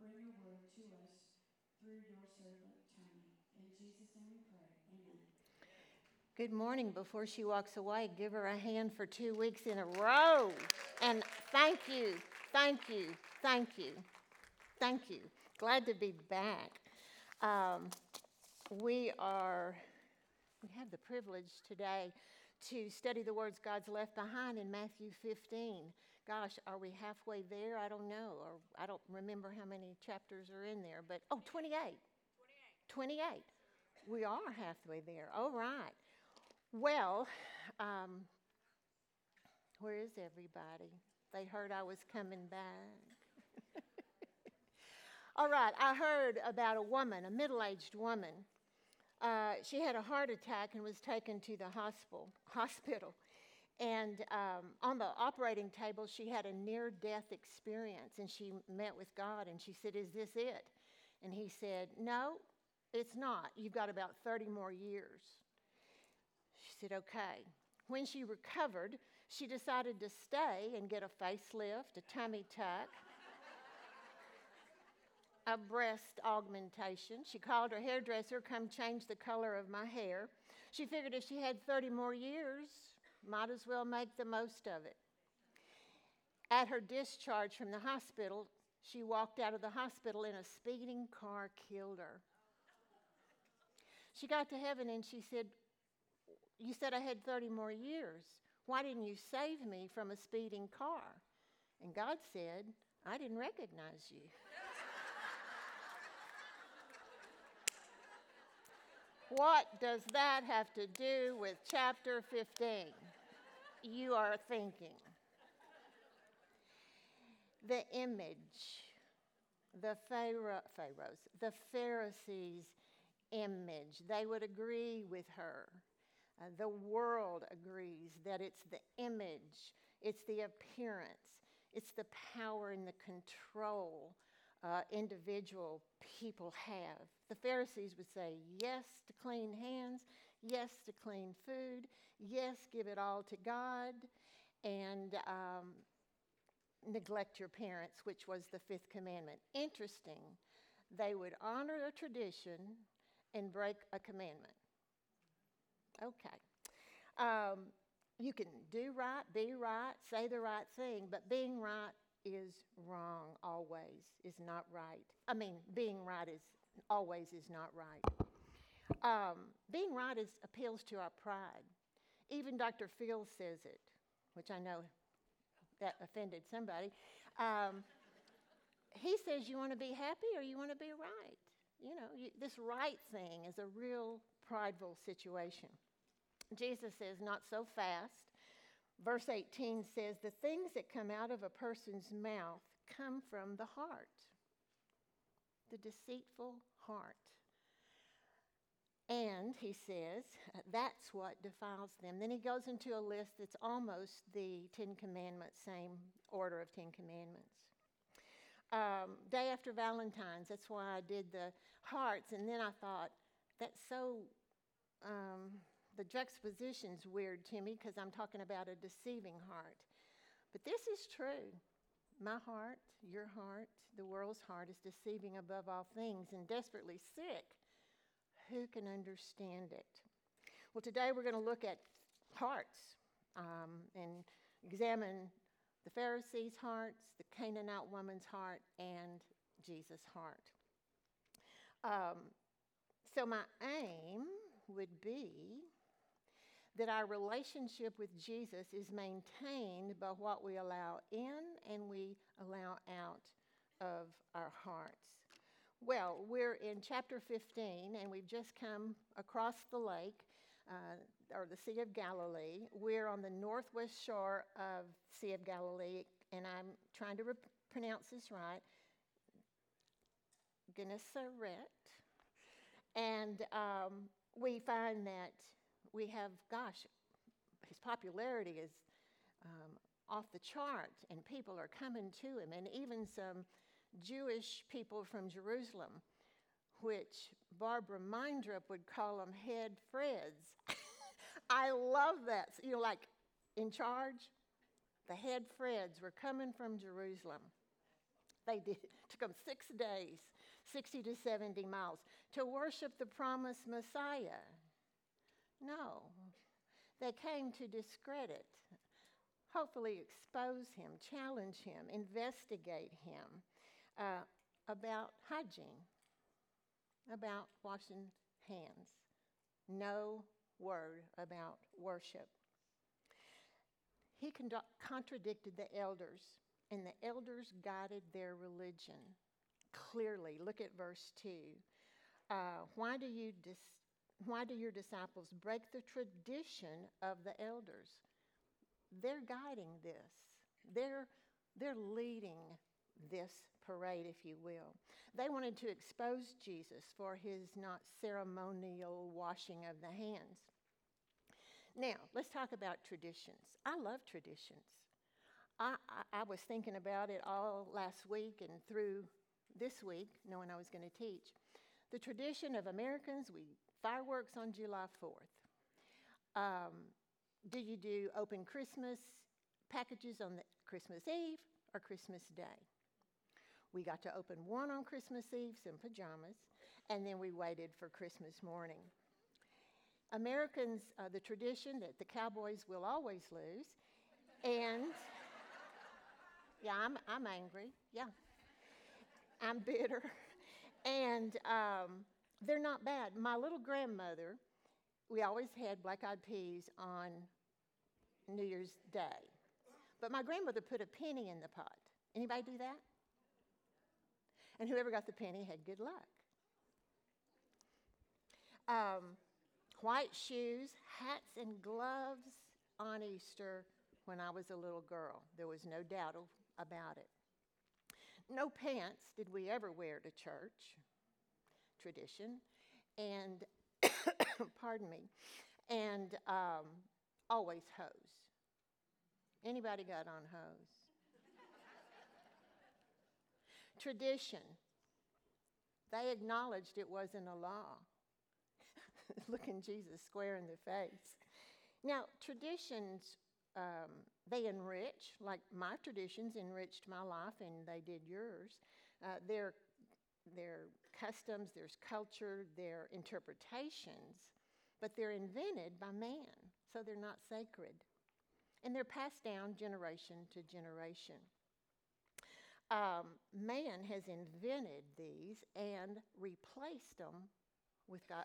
bring your word to us through your servant, Tony. In Jesus' name we pray. Amen. Good morning. Before she walks away, give her a hand for 2 weeks in a row. And thank you. Thank you. Thank you. Thank you. Glad to be back. We have the privilege today to study the words God's left behind in Matthew 15. Gosh, are we halfway there? I don't know. Or I don't remember how many chapters are in there, but 28. 28. We are halfway there. All right. Well, where is everybody? They heard I was coming back. All right, I heard about a woman, a middle-aged woman. She had a heart attack and was taken to the hospital. And on the operating table, she had a near-death experience, and she met with God, and she said, "Is this it?" And he said, "No, it's not. You've got about 30 more years." She said, "Okay." When she recovered, she decided to stay and get a facelift, a tummy tuck, a breast augmentation. She called her hairdresser, "Come change the color of my hair." She figured if she had 30 more years, might as well make the most of it. At her discharge from the hospital, she walked out of the hospital and a speeding car killed her. She got to heaven and she said, "You said I had 30 more years. Why didn't you save me from a speeding car?" And God said, "I didn't recognize you." What does that have to do with chapter 15? You are thinking. The image, the Pharisees' image. They would agree with her. The world agrees that it's the image, it's the appearance, it's the power and the control individual people have. The Pharisees would say, yes to clean hands, yes to clean food, yes, give it all to God, and neglect your parents, which was the fifth commandment. Interesting, they would honor a tradition and break a commandment. Okay. You can do right, be right, say the right thing, but being right is wrong always, is not right. Being right is not right. Being right appeals to our pride. Even Dr. Phil says it, which I know that offended somebody. He says you want to be happy or you want to be right. This right thing is a real prideful situation. Jesus says, not so fast. Verse 18 says, the things that come out of a person's mouth come from the heart, the deceitful heart. And he says, that's what defiles them. Then he goes into a list that's almost the Ten Commandments, same order of Ten Commandments. Day after Valentine's, that's why I did the hearts, and then I thought, that's so... the juxtaposition's weird to me because I'm talking about a deceiving heart. But this is true. My heart, your heart, the world's heart is deceiving above all things and desperately sick. Who can understand it? Well, today we're going to look at hearts and examine the Pharisees' hearts, the Canaanite woman's heart, and Jesus' heart. So my aim would be that our relationship with Jesus is maintained by what we allow in and we allow out of our hearts. Well, we're in chapter 15, and we've just come across the lake, or the Sea of Galilee. We're on the northwest shore of the Sea of Galilee, and I'm trying to pronounce this right, Gennesaret. And we find that we have, his popularity is off the chart, and people are coming to him, and even some Jewish people from Jerusalem, which Barbara Mindrup would call them head Freds. I love that. Like in charge, the head Freds were coming from Jerusalem. They did. It took them 6 days, 60 to 70 miles, to worship the promised Messiah. No, they came to discredit, hopefully expose him, challenge him, investigate him about hygiene, about washing hands. No word about worship. He contradicted the elders, and the elders guided their religion. Clearly, look at verse 2. Why do your disciples break the tradition of the elders? They're guiding this. They're leading this parade, if you will. They wanted to expose Jesus for his not ceremonial washing of the hands. Now, let's talk about traditions. I love traditions. I was thinking about it all last week and through this week, knowing I was going to teach. The tradition of Americans, fireworks on July 4th. Do you do open Christmas packages on Christmas Eve or Christmas Day? We got to open one on Christmas Eve, some pajamas, and then we waited for Christmas morning. Americans, the tradition that the Cowboys will always lose, and yeah, I'm angry, yeah, I'm bitter, and they're not bad. My little grandmother, we always had black-eyed peas on New Year's Day, but my grandmother put a penny in the pot. Anybody do that? And whoever got the penny had good luck. White shoes, hats, and gloves on Easter when I was a little girl. There was no doubt about it. No pants did we ever wear to church, tradition, and, pardon me, and always hose. Anybody got on hose? Tradition. They acknowledged it wasn't a law. Looking Jesus square in the face. Now, traditions, they enrich, like my traditions enriched my life and they did yours. Their customs, there's culture, their interpretations, but they're invented by man, so they're not sacred. And they're passed down generation to generation. Man has invented these and replaced them with God.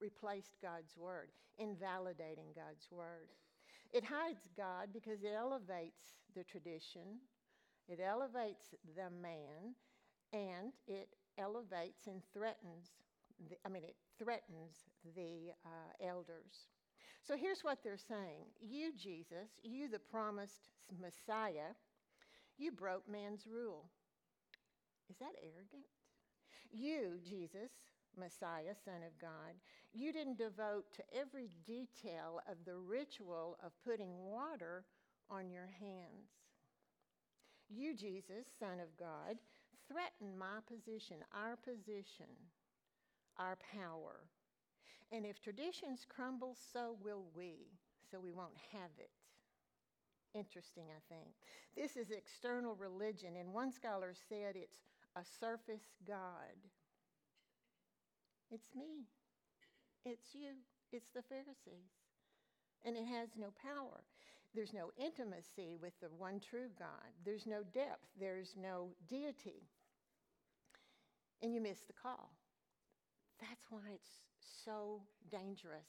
Replaced God's word, invalidating God's word. It hides God because it elevates the tradition, it elevates the man, and it elevates and threatens the elders. So here's what they're saying. You, Jesus, you the promised Messiah, you broke man's rule. Is that arrogant? You, Jesus, Messiah, Son of God, you didn't devote to every detail of the ritual of putting water on your hands. You, Jesus, Son of God, threatened my position, our power. And if traditions crumble, so will we. So we won't have it. Interesting, I think. This is external religion, and one scholar said it's a surface god. It's me. It's you. It's the Pharisees. And it has no power. There's no intimacy with the one true God. There's no depth. There's no deity. And you miss the call. That's why it's so dangerous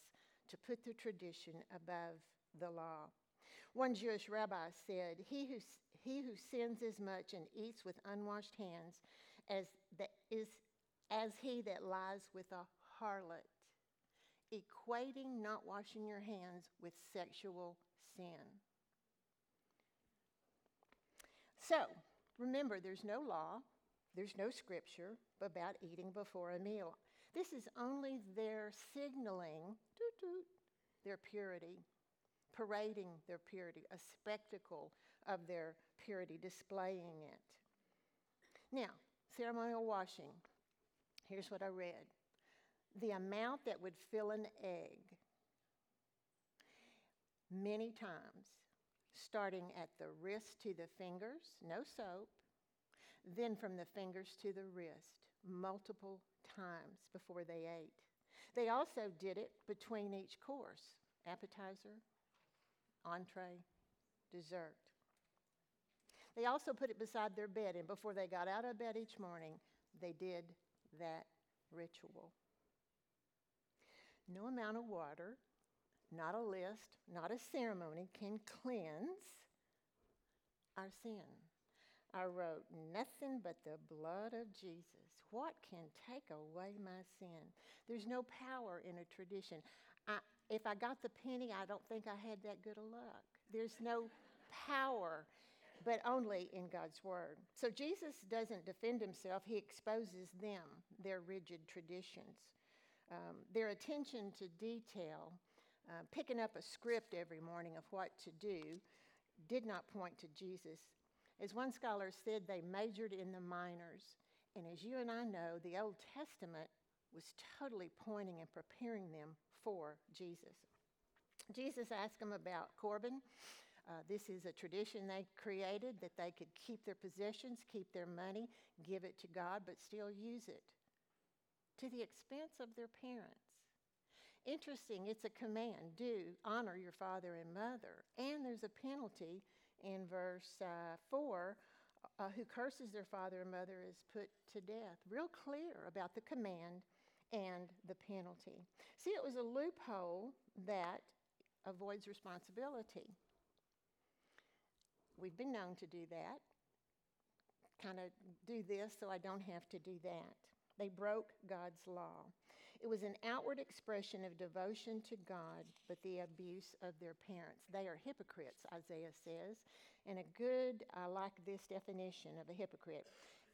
to put the tradition above the law. One Jewish rabbi said, he who sins as much and eats with unwashed hands as he that lies with a harlot, equating not washing your hands with sexual sin. So, remember, there's no law, there's no scripture about eating before a meal. This is only their signaling, their purity, parading their purity, a spectacle of their purity, displaying it. Now, ceremonial washing. Here's what I read. The amount that would fill an egg, many times, starting at the wrist to the fingers, no soap, then from the fingers to the wrist, multiple times before they ate. They also did it between each course, appetizer, entree, dessert. They also put it beside their bed, and before they got out of bed each morning, they did that ritual. No amount of water, not a list, not a ceremony can cleanse our sin. I wrote, nothing but the blood of Jesus. What can take away my sin? There's no power in a tradition. If I got the penny, I don't think I had that good a luck. There's no power, but only in God's word. So Jesus doesn't defend himself. He exposes them, their rigid traditions, their attention to detail, picking up a script every morning of what to do, did not point to Jesus. As one scholar said, they majored in the minors. And as you and I know, the Old Testament was totally pointing and preparing them for Jesus. Jesus asked them about Corban. This is a tradition they created that they could keep their possessions, keep their money, give it to God, but still use it to the expense of their parents. Interesting, it's a command, do honor your father and mother. And there's a penalty in verse 4, who curses their father and mother is put to death. Real clear about the command and the penalty. See, it was a loophole that avoids responsibility. We've been known to do that, kind of do this so I don't have to do that. They broke God's law. It was an outward expression of devotion to God, but the abuse of their parents. They are hypocrites, Isaiah says. And a good, I like this definition of a hypocrite,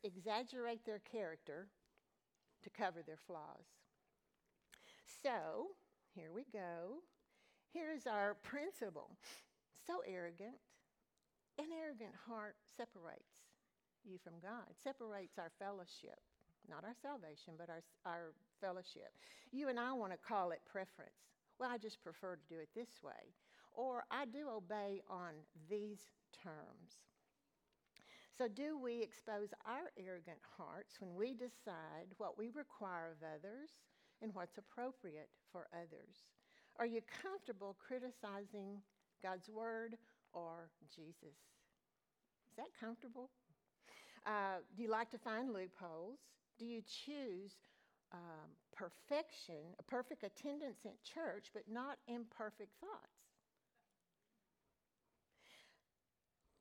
exaggerate their character to cover their flaws. So, here we go. Here's our principle. So arrogant. An arrogant heart separates you from God, separates our fellowship. Not our salvation, but our fellowship. You and I want to call it preference. Well, I just prefer to do it this way. Or I do obey on these terms. So do we expose our arrogant hearts when we decide what we require of others and what's appropriate for others? Are you comfortable criticizing God's word or Jesus? Is that comfortable? Do you like to find loopholes? Do you choose perfection, a perfect attendance at church, but not imperfect thoughts?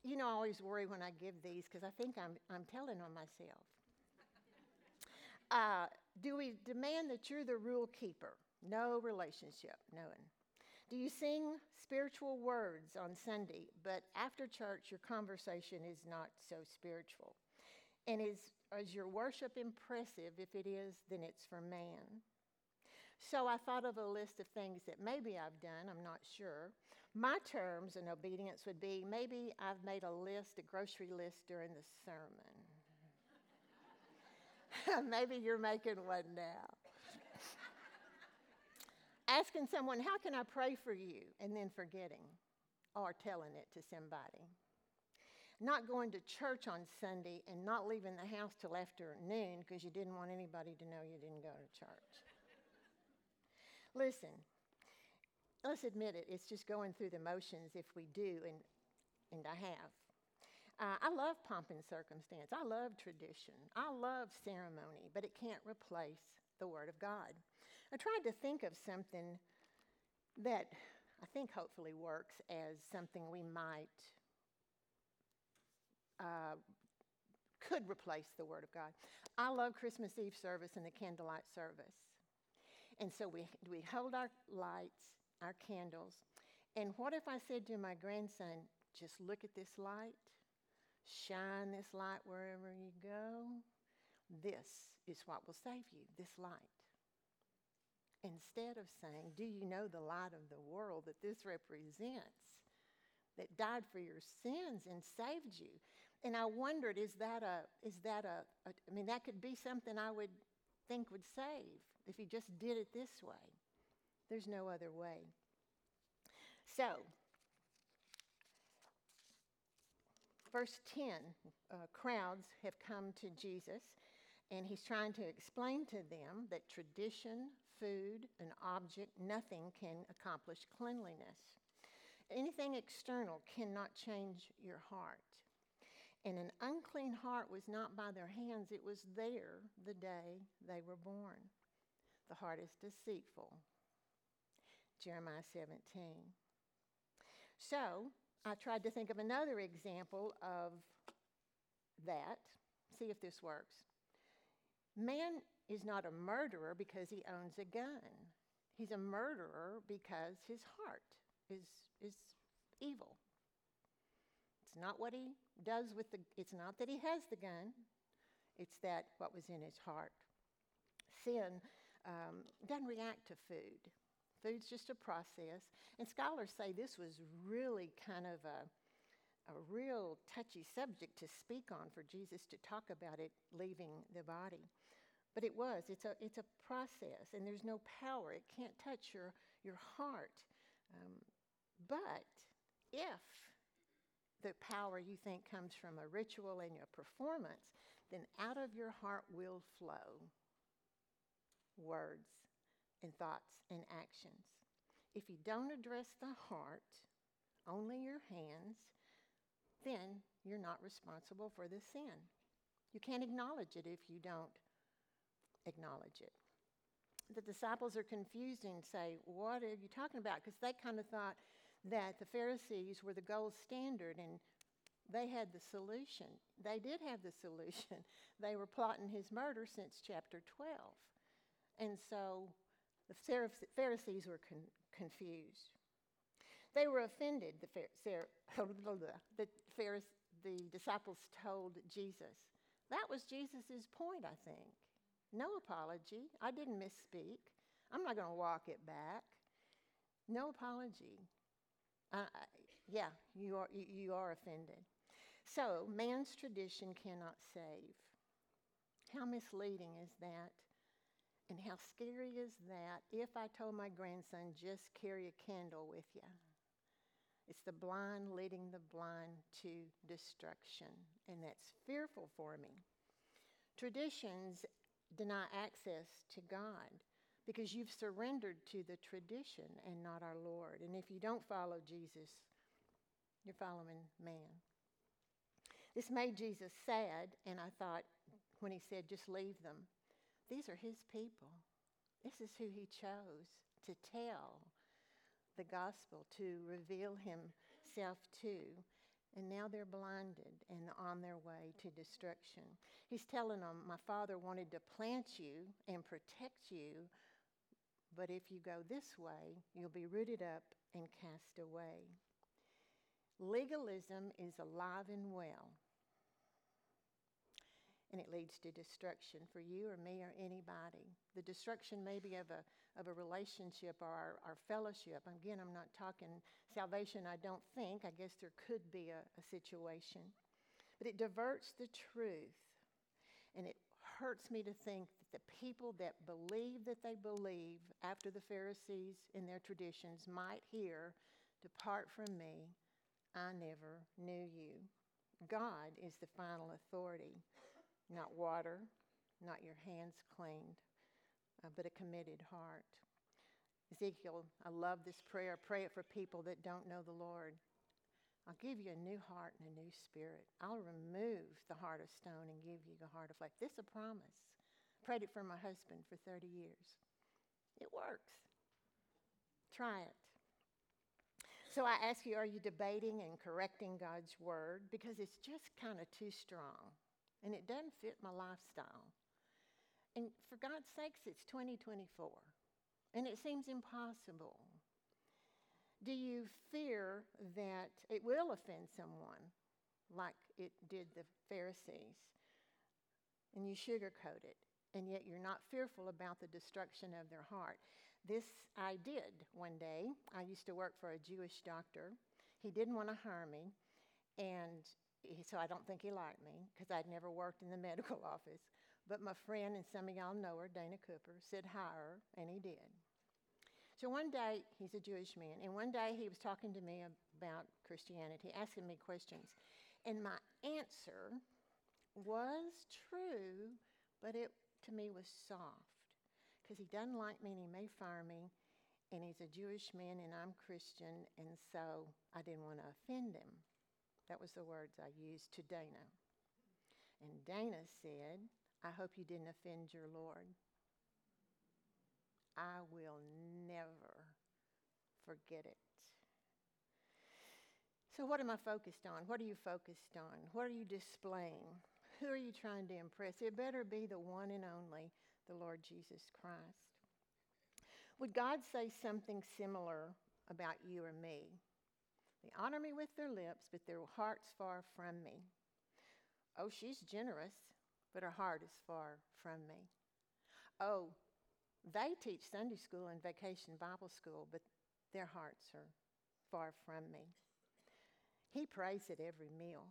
You know, I always worry when I give these because I think I'm telling on myself. Do we demand that you're the rule keeper? No relationship, knowing. Do you sing spiritual words on Sunday, but after church your conversation is not so spiritual? And is your worship impressive? If it is, then it's for man. So I thought of a list of things that maybe I've done, I'm not sure. My terms and obedience would be, maybe I've made a list, a grocery list during the sermon. Maybe you're making one now. Asking someone, how can I pray for you? And then forgetting or telling it to somebody. Not going to church on Sunday and not leaving the house till after noon because you didn't want anybody to know you didn't go to church. Listen, let's admit it. It's just going through the motions if we do, and I have. I love pomp and circumstance. I love tradition. I love ceremony, but it can't replace the Word of God. I tried to think of something that I think hopefully works as something we might could replace the Word of God. I love Christmas Eve service and the candlelight service. And so we hold our lights, our candles. And what if I said to my grandson, just look at this light, shine this light wherever you go. This is what will save you, this light. Instead of saying, do you know the light of the world that this represents, that died for your sins and saved you? And I wondered, is that I mean, that could be something I would think would save if you just did it this way. There's no other way. So, Verse 10, crowds have come to Jesus, and he's trying to explain to them that tradition, food, an object, nothing can accomplish cleanliness. Anything external cannot change your heart. And an unclean heart was not by their hands, it was there the day they were born. The heart is deceitful. Jeremiah 17. So, I tried to think of another example of that. See if this works. Man is not a murderer because he owns a gun. He's a murderer because his heart is evil. It's not what he does with the, it's not that he has the gun. It's that what was in his heart. Sin doesn't react to food. Food's just a process. And scholars say this was really kind of a real touchy subject to speak on for Jesus to talk about it leaving the body. But it was. It's a process, and there's no power. It can't touch your heart. But if the power you think comes from a ritual and your performance, then out of your heart will flow words and thoughts and actions. If you don't address the heart, only your hands, then you're not responsible for the sin. You can't acknowledge it if you don't acknowledge it. The disciples are confused and say, what are you talking about? Because they kind of thought that the Pharisees were the gold standard and they had the solution. They did have the solution. They were plotting his murder since chapter 12. And so the Pharisees were confused. They were offended. The disciples told Jesus. That was Jesus' point, I think. No apology. I didn't misspeak. I'm not going to walk it back. No apology. Yeah, you are offended. So man's tradition cannot save. How misleading is that? And how scary is that if I told my grandson, just carry a candle with you? It's the blind leading the blind to destruction. And that's fearful for me. Traditions deny access to God because you've surrendered to the tradition and not our Lord. And if you don't follow Jesus, you're following man. This made Jesus sad, and I thought when he said, just leave them. These are his people. This is who he chose to tell the gospel, to reveal himself to. And now they're blinded and on their way to destruction. He's telling them, my Father wanted to plant you and protect you, but if you go this way, you'll be rooted up and cast away. Legalism is alive and well. And it leads to destruction for you or me or anybody. The destruction maybe of a relationship or our fellowship. Again, I'm not talking salvation, I don't think. I guess there could be a situation. But it diverts the truth. And it hurts me to think that the people that believe that they believe after the Pharisees in their traditions might hear, depart from me, I never knew you. God is the final authority. Not water, not your hands cleaned, but a committed heart. Ezekiel, I love this prayer. Pray it for people that don't know the Lord. I'll give you a new heart and a new spirit. I'll remove the heart of stone and give you the heart of flesh. This is a promise. Prayed it for my husband for 30 years. It works. Try it. So I ask you, are you debating and correcting God's word? Because it's just kind of too strong. And it doesn't fit my lifestyle. And for God's sakes, it's 2024. And it seems impossible. Do you fear that it will offend someone like it did the Pharisees? And you sugarcoat it. And yet you're not fearful about the destruction of their heart. This I did one day. I used to work for a Jewish doctor. He didn't want to hire me. And so I don't think he liked me because I'd never worked in the medical office. But my friend, and some of y'all know her, Dana Cooper, said hire her, and he did. So one day, he's a Jewish man, and one day he was talking to me about Christianity, asking me questions. And my answer was true, but it to me was soft, because he doesn't like me and he may fire me, and he's a Jewish man and I'm Christian, and so I didn't want to offend him. That was the words I used to Dana. And Dana said, I hope you didn't offend your Lord. I will never forget it. So what am I focused on? What are you focused on? What are you displaying? Who are you trying to impress? It better be the one and only, the Lord Jesus Christ. Would God say something similar about you or me? They honor me with their lips, but their heart's far from me. Oh, she's generous, but her heart is far from me. Oh, they teach Sunday school and vacation Bible school, but their hearts are far from me. He prays at every meal,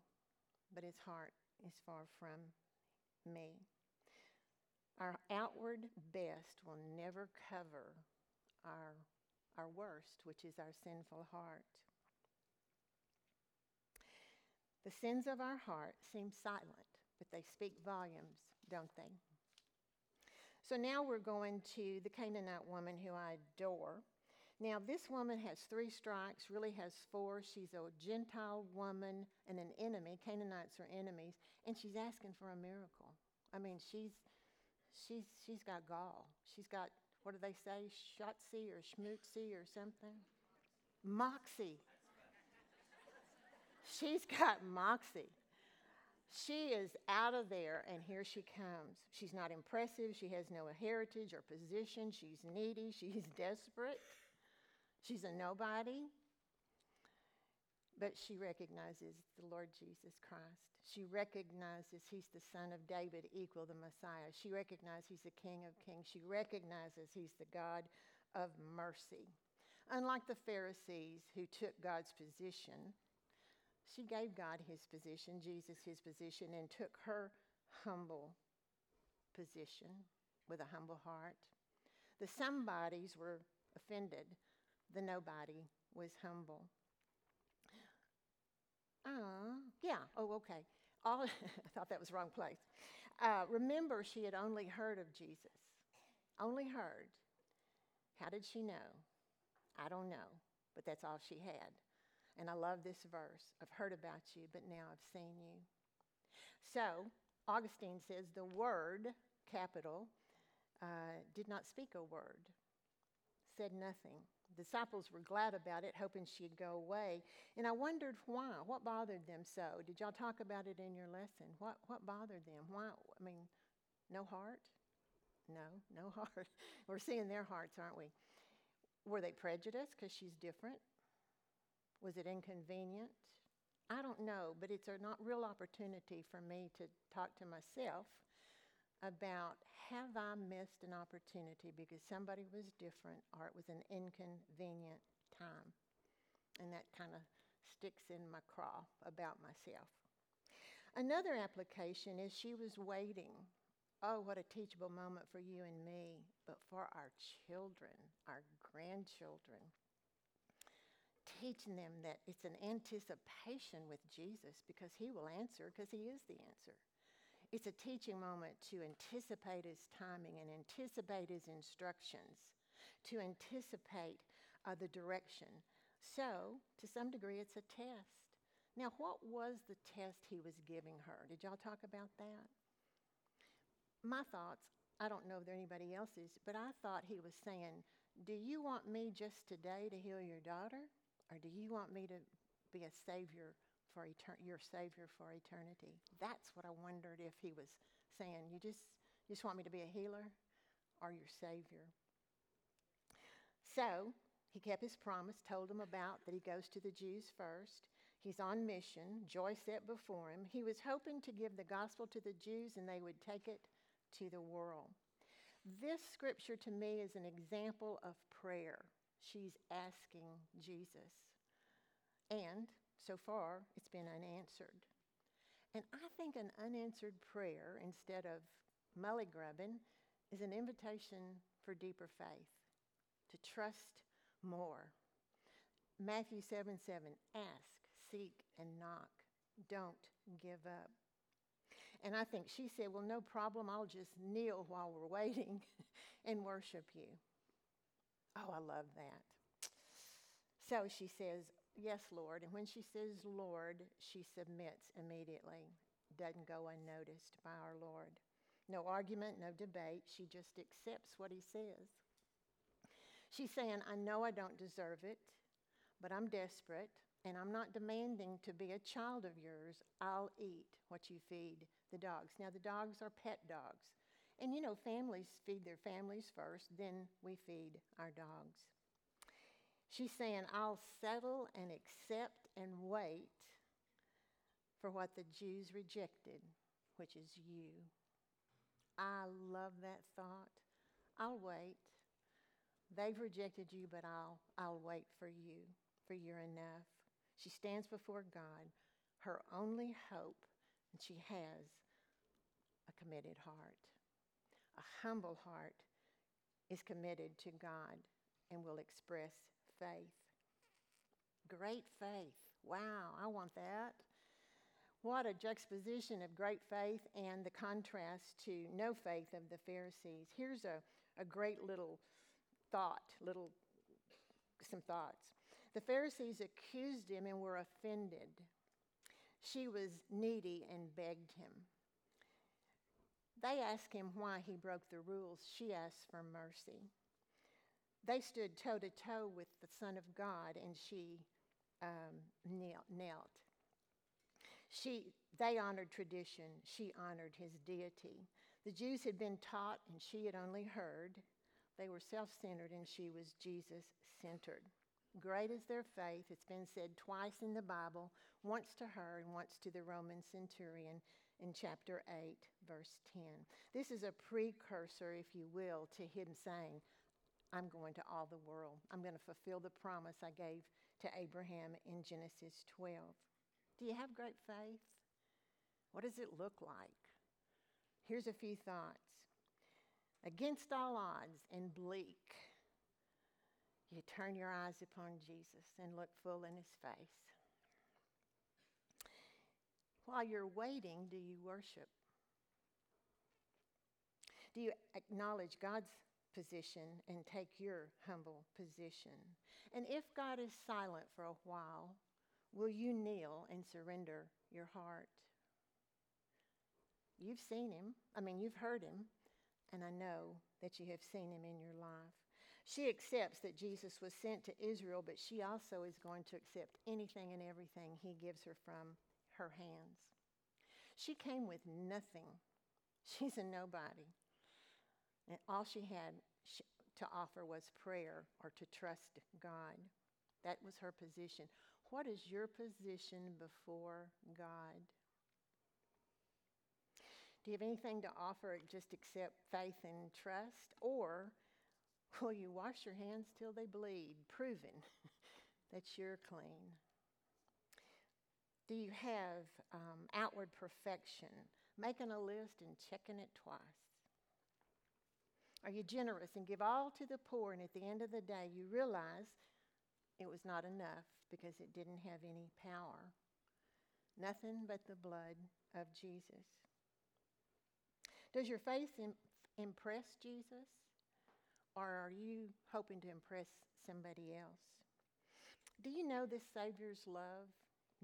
but his heart is far from me. Our outward best will never cover our worst, which is our sinful heart. The sins of our heart seem silent, but they speak volumes, don't they? So now we're going to the Canaanite woman who I adore. Now, this woman has 3 strikes, really has 4. She's a Gentile woman and an enemy. Canaanites are enemies. And she's asking for a miracle. I mean, she's got gall. She's got, what do they say, shotzi or schmootsy or something? Moxie. She's got moxie. She is out of there, and here she comes. She's not impressive. She has no heritage or position. She's needy. She's desperate. She's a nobody, but she recognizes the Lord Jesus Christ. She recognizes he's the son of David, equal the Messiah. She recognizes he's the King of Kings. She recognizes he's the God of mercy. Unlike the Pharisees who took God's position, she gave God his position, Jesus his position, and took her humble position with a humble heart. The somebodies were offended. The nobody was humble. I thought that was the wrong place. Remember, she had only heard of Jesus. Only heard. How did she know? I don't know, but that's all she had. And I love this verse. I've heard about you, but now I've seen you. So, Augustine says, the word, capital, did not speak a word, said nothing. Disciples were glad about it, hoping she'd go away. And I wondered why. What bothered them so? Did y'all talk about it in your lesson? What bothered them? Why? I mean, no heart? No heart. We're seeing their hearts, aren't we? Were they prejudiced because she's different? Was it inconvenient? I don't know, but it's a not real opportunity for me to talk to myself about, have I missed an opportunity because somebody was different or it was an inconvenient time? And that kind of sticks in my craw about myself. Another application is she was waiting. Oh, what a teachable moment for you and me, but for our children, our grandchildren. Teaching them that it's an anticipation with Jesus because he will answer, because he is the answer. It's a teaching moment to anticipate his timing and anticipate his instructions, to anticipate the direction. So, to some degree, it's a test. Now, what was the test he was giving her? Did y'all talk about that? My thoughts, I don't know if there anybody else's, but I thought he was saying, do you want me just today to heal your daughter? Or do you want me to be a savior for your savior for eternity? That's what I wondered if he was saying. You just want me to be a healer or your savior? So he kept his promise, told him about that he goes to the Jews first. He's on mission, joy set before him. He was hoping to give the gospel to the Jews and they would take it to the world. This scripture to me is an example of prayer. She's asking Jesus. And so far, it's been unanswered. And I think an unanswered prayer, instead of mulligrubbing, is an invitation for deeper faith, to trust more. Matthew 7:7, ask, seek, and knock. don't give up. And I think she said, well, no problem. I'll just kneel while we're waiting and worship you. Oh, I love that. So she says, yes, Lord. And when she says, Lord, she submits immediately. Doesn't go unnoticed by our Lord. No argument, no debate. She just accepts what he says. She's saying, I know I don't deserve it, but I'm desperate, and I'm not demanding to be a child of yours. I'll eat what you feed the dogs. Now, the dogs are pet dogs. And, you know, families feed their families first, then we feed our dogs. She's saying, I'll settle and accept and wait for what the Jews rejected, which is you. I love that thought. I'll wait. They've rejected you, but I'll wait for you, for you're enough. She stands before God, her only hope, and she has a committed heart. A humble heart is committed to God and will express faith. Great faith. Wow, I want that. What a juxtaposition of great faith and the contrast to no faith of the Pharisees. Here's a great little thought, some thoughts. The Pharisees accused him and were offended. She was needy and begged him. They asked him why he broke the rules. She asked for mercy. They stood toe-to-toe with the Son of God, and she knelt. They honored tradition. She honored his deity. The Jews had been taught, and she had only heard. They were self-centered, and she was Jesus-centered. Great is their faith. It's been said twice in the Bible, once to her and once to the Roman centurion in chapter 8, verse 10. This is a precursor, if you will, to him saying, I'm going to all the world. I'm going to fulfill the promise I gave to Abraham in Genesis 12. Do you have great faith? What does it look like? Here's a few thoughts. Against all odds and bleak, you turn your eyes upon Jesus and look full in his face. While you're waiting, do you worship? Do you acknowledge God's position and take your humble position? And if God is silent for a while, will you kneel and surrender your heart? You've seen him. I mean, you've heard him. And I know that you have seen him in your life. She accepts that Jesus was sent to Israel, but she also is going to accept anything and everything he gives her from her hands. She came with nothing. She's a nobody. And all she had to offer was prayer or to trust God. That was her position. What is your position before God? Do you have anything to offer just except faith and trust? Or will you wash your hands till they bleed, proving that you're clean? Do you have outward perfection, making a list and checking it twice? Are you generous and give all to the poor, and at the end of the day you realize it was not enough because it didn't have any power? Nothing but the blood of Jesus. Does your faith impress Jesus, or are you hoping to impress somebody else? Do you know this Savior's love?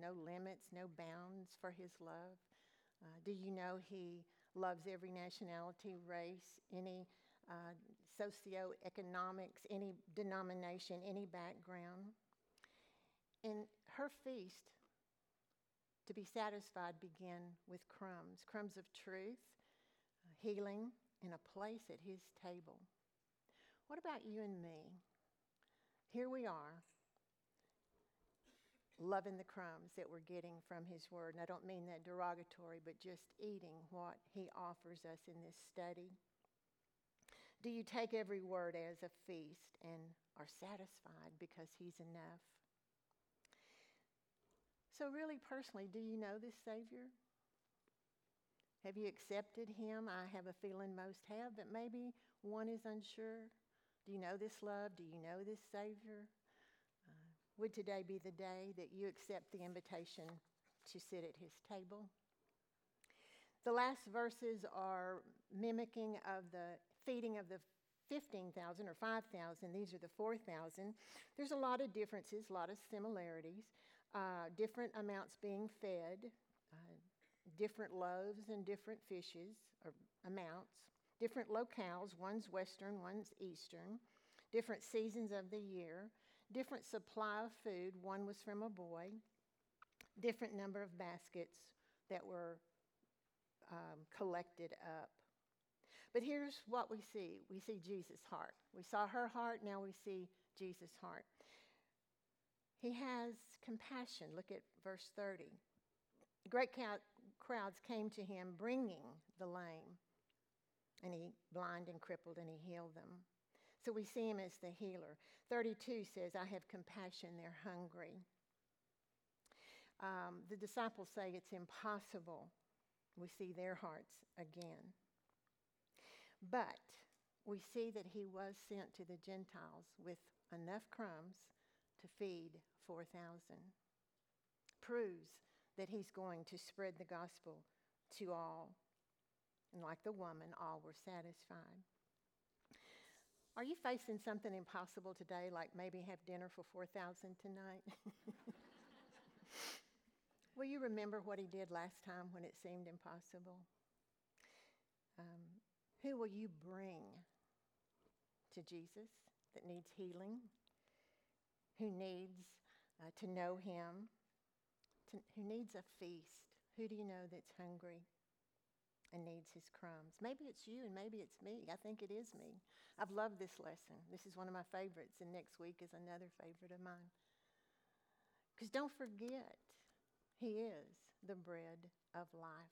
No limits, no bounds for his love. Do you know he loves every nationality, race, any socioeconomics, any denomination, any background? In her feast, to be satisfied, begin with crumbs of truth, healing, and a place at his table. What about you and me? Here we are, loving the crumbs that we're getting from his word. And I don't mean that derogatory, but just eating what he offers us in this study. Do you take every word as a feast and are satisfied because he's enough? So really personally, do you know this Savior? Have you accepted him? I have a feeling most have, but maybe one is unsure. Do you know this love? Do you know this Savior? Would today be the day that you accept the invitation to sit at his table. The last verses are mimicking of the feeding of the 15,000 or 5,000. These are the 4,000. There's a lot of differences, a lot of similarities, different amounts being fed, different loaves and different fishes or amounts, different locales, one's western, one's eastern, different seasons of the year, different supply of food, one was from a boy, different number of baskets that were collected up. But here's what we see. We see Jesus' heart. We saw her heart, now we see Jesus' heart. He has compassion. Look at verse 30. Great crowds came to him bringing the lame, and he blind and crippled, and he healed them. So we see him as the healer. 32 says, I have compassion, they're hungry. The disciples say it's impossible. We see their hearts again. But we see that he was sent to the Gentiles with enough crumbs to feed 4,000. Proves that he's going to spread the gospel to all. And like the woman, all were satisfied. Are you facing something impossible today, like maybe have dinner for 4,000 tonight? Will you remember what he did last time when it seemed impossible? Who will you bring to Jesus that needs healing, who needs to know him, who needs a feast? Who do you know that's hungry and needs his crumbs? Maybe it's you and maybe it's me. I think it is me. I've loved this lesson. This is one of my favorites, and next week is another favorite of mine. Because don't forget, he is the bread of life.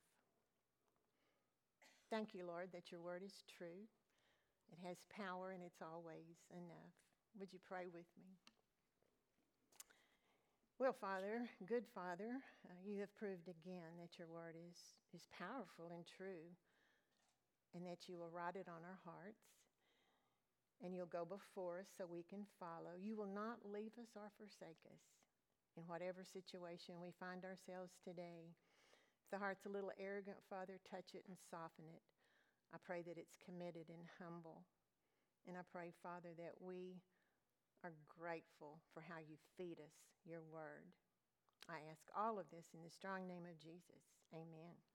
Thank you, Lord, that your word is true. It has power and it's always enough. Would you pray with me? Well, Father, good Father, you have proved again that your word is powerful and true, and that you will write it on our hearts, and you'll go before us so we can follow. You will not leave us or forsake us. In whatever situation we find ourselves today, if the heart's a little arrogant, Father, touch it and soften it. I pray that it's committed and humble. And I pray, Father, that we are grateful for how you feed us your word. I ask all of this in the strong name of Jesus. Amen.